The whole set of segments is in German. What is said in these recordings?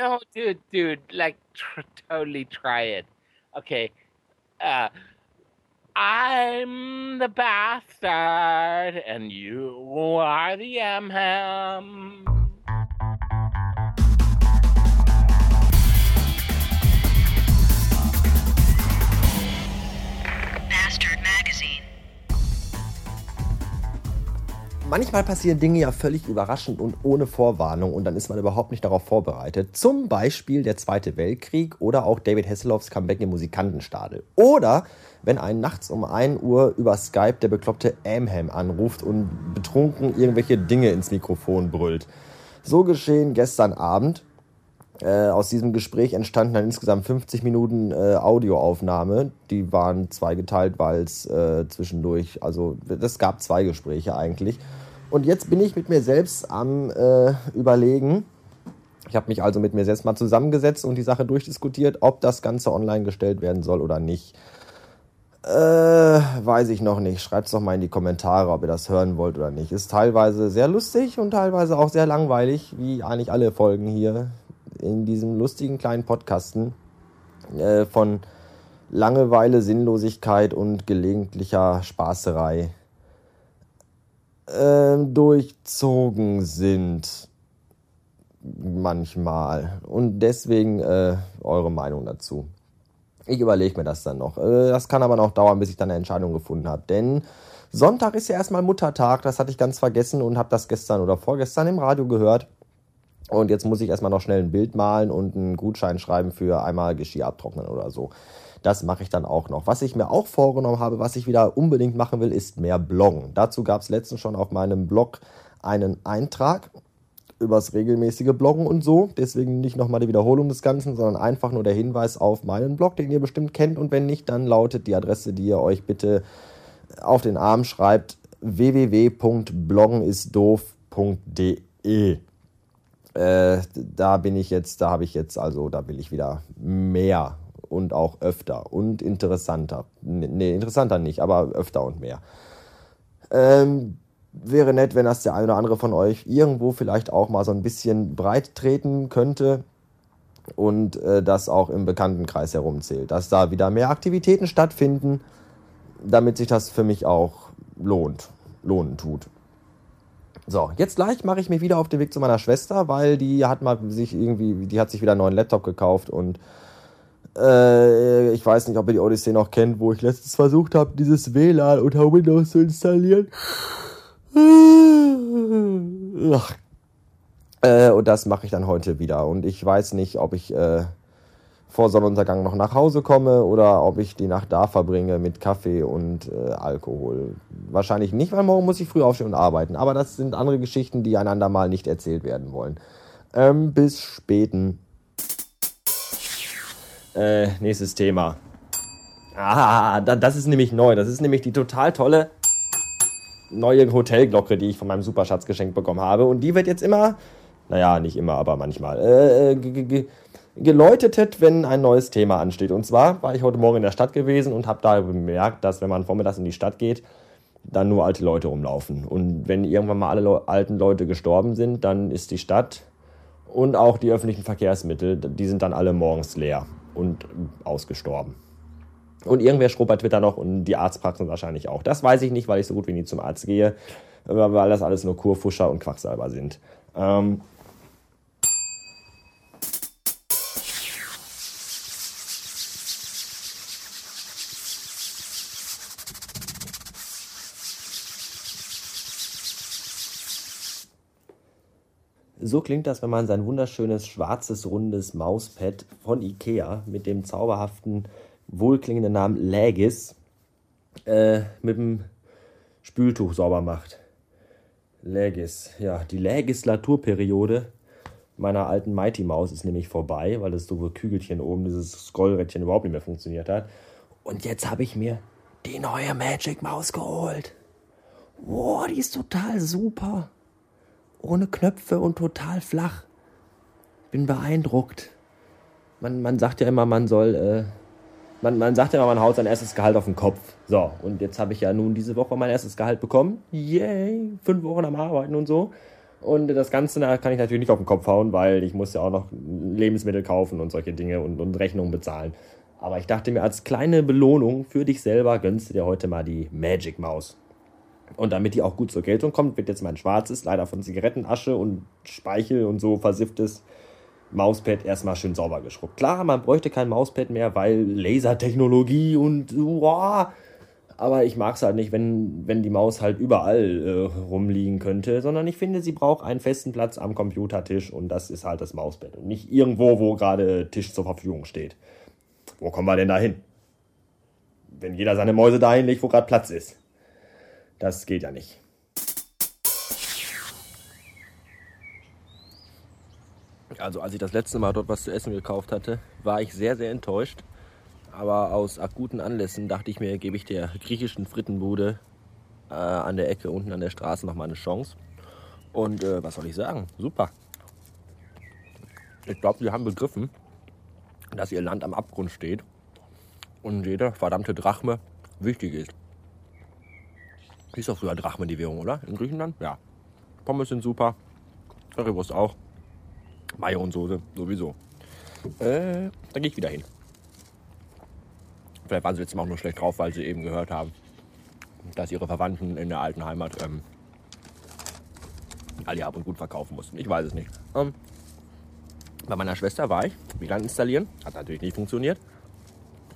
No, dude, like totally try it. Okay. I'm the bastard and you are the ham. Manchmal passieren Dinge ja völlig überraschend und ohne Vorwarnung und dann ist man überhaupt nicht darauf vorbereitet. Zum Beispiel der Zweite Weltkrieg oder auch David Hasselhoffs Comeback im Musikantenstadel. Oder wenn einen nachts um 1 Uhr über Skype der bekloppte Amham anruft und betrunken irgendwelche Dinge ins Mikrofon brüllt. So geschehen gestern Abend. Aus diesem Gespräch entstanden dann insgesamt 50 Minuten Audioaufnahme. Die waren zweigeteilt, weil es zwischendurch, also es gab 2 Gespräche eigentlich. Und jetzt bin ich mit mir selbst am Überlegen. Ich habe mich also mit mir selbst mal zusammengesetzt und die Sache durchdiskutiert, ob das Ganze online gestellt werden soll oder nicht. Weiß ich noch nicht. Schreibt's doch mal in die Kommentare, ob ihr das hören wollt oder nicht. Ist teilweise sehr lustig und teilweise auch sehr langweilig, wie eigentlich alle Folgen hier. In diesem lustigen kleinen Podcasten von Langeweile, Sinnlosigkeit und gelegentlicher Spaßerei durchzogen sind manchmal. Und deswegen eure Meinung dazu. Ich überlege mir das dann noch. Das kann aber noch dauern, bis ich dann eine Entscheidung gefunden habe. Denn Sonntag ist ja erstmal Muttertag. Das hatte ich ganz vergessen und habe das gestern oder vorgestern im Radio gehört. Und jetzt muss ich erstmal noch schnell ein Bild malen und einen Gutschein schreiben für einmal Geschirr abtrocknen oder so. Das mache ich dann auch noch. Was ich mir auch vorgenommen habe, was ich wieder unbedingt machen will, ist mehr bloggen. Dazu gab es letztens schon auf meinem Blog einen Eintrag übers regelmäßige Bloggen und so. Deswegen nicht nochmal die Wiederholung des Ganzen, sondern einfach nur der Hinweis auf meinen Blog, den ihr bestimmt kennt. Und wenn nicht, dann lautet die Adresse, die ihr euch bitte auf den Arm schreibt, www.bloggenistdoof.de. Da will ich wieder mehr und auch öfter und interessanter. Nee, interessanter nicht, aber öfter und mehr. Wäre nett, wenn das der ein oder andere von euch irgendwo vielleicht auch mal so ein bisschen breit treten könnte und das auch im Bekanntenkreis herumzählt, dass da wieder mehr Aktivitäten stattfinden, damit sich das für mich auch lohnen tut. So, jetzt gleich mache ich mich wieder auf den Weg zu meiner Schwester, weil die hat sich wieder einen neuen Laptop gekauft und ich weiß nicht, ob ihr die Odyssee noch kennt, wo ich letztens versucht habe, dieses WLAN unter Windows zu installieren. Und das mache ich dann heute wieder und ich weiß nicht, ob ich vor Sonnenuntergang noch nach Hause komme oder ob ich die Nacht da verbringe mit Kaffee und Alkohol. Wahrscheinlich nicht, weil morgen muss ich früh aufstehen und arbeiten. Aber das sind andere Geschichten, die einander mal nicht erzählt werden wollen. Bis späten. Nächstes Thema. Das ist nämlich neu. Das ist nämlich die total tolle neue Hotelglocke, die ich von meinem Superschatz geschenkt bekommen habe. Und die wird jetzt immer, naja, nicht immer, aber manchmal, geläutetet, wenn ein neues Thema ansteht. Und zwar war ich heute Morgen in der Stadt gewesen und habe da bemerkt, dass wenn man vormittags in die Stadt geht, dann nur alte Leute rumlaufen. Und wenn irgendwann mal alle alten Leute gestorben sind, dann ist die Stadt und auch die öffentlichen Verkehrsmittel, die sind dann alle morgens leer und ausgestorben. Und irgendwer schrob bei Twitter noch und die Arztpraxen wahrscheinlich auch. Das weiß ich nicht, weil ich so gut wie nie zum Arzt gehe, weil das alles nur Kurfuscher und Quacksalber sind. So klingt das, wenn man sein wunderschönes, schwarzes, rundes Mauspad von Ikea mit dem zauberhaften, wohlklingenden Namen Lägis mit dem Spültuch sauber macht. Lägis, ja, die Legislaturperiode meiner alten Mighty Maus ist nämlich vorbei, weil das doofe Kügelchen oben, dieses Scrollrädchen überhaupt nicht mehr funktioniert hat. Und jetzt habe ich mir die neue Magic Maus geholt. Wow, die ist total super. Ohne Knöpfe und total flach. Bin beeindruckt. Man sagt ja immer, man haut sein erstes Gehalt auf den Kopf. So, und jetzt habe ich ja nun diese Woche mein erstes Gehalt bekommen. Yay, 5 Wochen am Arbeiten und so. Und das Ganze kann ich natürlich nicht auf den Kopf hauen, weil ich muss ja auch noch Lebensmittel kaufen und solche Dinge und Rechnungen bezahlen. Aber ich dachte mir, als kleine Belohnung für dich selber gönnst du dir heute mal die Magic Maus. Und damit die auch gut zur Geltung kommt, wird jetzt mein schwarzes, leider von Zigarettenasche und Speichel und so versifftes Mauspad erstmal schön sauber geschrubbt. Klar, man bräuchte kein Mauspad mehr, weil Lasertechnologie und wow. Aber ich mag es halt nicht, wenn die Maus halt überall rumliegen könnte, sondern ich finde, sie braucht einen festen Platz am Computertisch und das ist halt das Mauspad und nicht irgendwo, wo gerade Tisch zur Verfügung steht. Wo kommen wir denn da hin? Wenn jeder seine Mäuse dahin legt, wo gerade Platz ist. Das geht ja nicht. Also als ich das letzte Mal dort was zu essen gekauft hatte, war ich sehr, sehr enttäuscht. Aber aus akuten Anlässen dachte ich mir, gebe ich der griechischen Frittenbude an der Ecke unten an der Straße nochmal eine Chance. Und was soll ich sagen? Super. Ich glaube, die haben begriffen, dass ihr Land am Abgrund steht und jede verdammte Drachme wichtig ist. Hieß doch früher Drachme die Währung, oder? In Griechenland? Ja. Pommes sind super. Currywurst auch. Mayo und Soße sowieso. Da gehe ich wieder hin. Vielleicht waren sie jetzt auch nur schlecht drauf, weil sie eben gehört haben, dass ihre Verwandten in der alten Heimat all ihr Hab und Gut verkaufen mussten. Ich weiß es nicht. Bei meiner Schwester war ich WLAN installieren. Hat natürlich nicht funktioniert.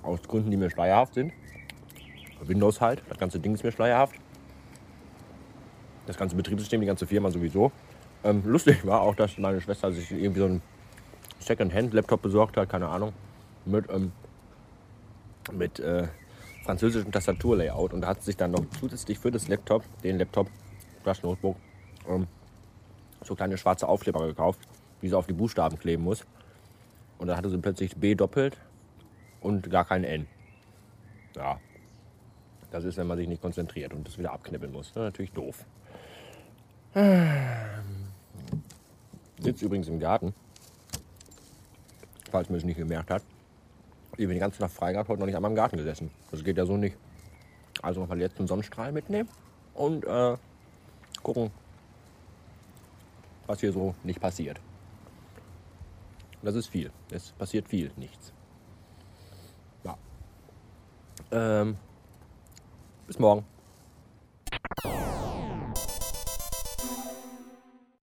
Aus Gründen, die mir schleierhaft sind. Windows halt. Das ganze Ding ist mir schleierhaft. Das ganze Betriebssystem, die ganze Firma sowieso. Lustig war auch, dass meine Schwester sich irgendwie so einen Second-Hand-Laptop besorgt hat. Keine Ahnung. Mit französischem Tastaturlayout. Und da hat sie sich dann noch zusätzlich für das Notebook, so kleine schwarze Aufkleber gekauft, die sie auf die Buchstaben kleben muss. Und da hatte sie plötzlich B doppelt und gar kein N. Ja, das ist, wenn man sich nicht konzentriert und das wieder abknippeln muss. Das ist natürlich doof. Sitzt übrigens im Garten, falls man es nicht gemerkt hat. Ich bin die ganze Nacht frei gehabt, heute noch nicht einmal im Garten gesessen. Das geht ja so nicht. Also nochmal jetzt einen Sonnenstrahl mitnehmen und gucken, was hier so nicht passiert. Das ist viel. Es passiert viel, nichts. Ja. Bis morgen.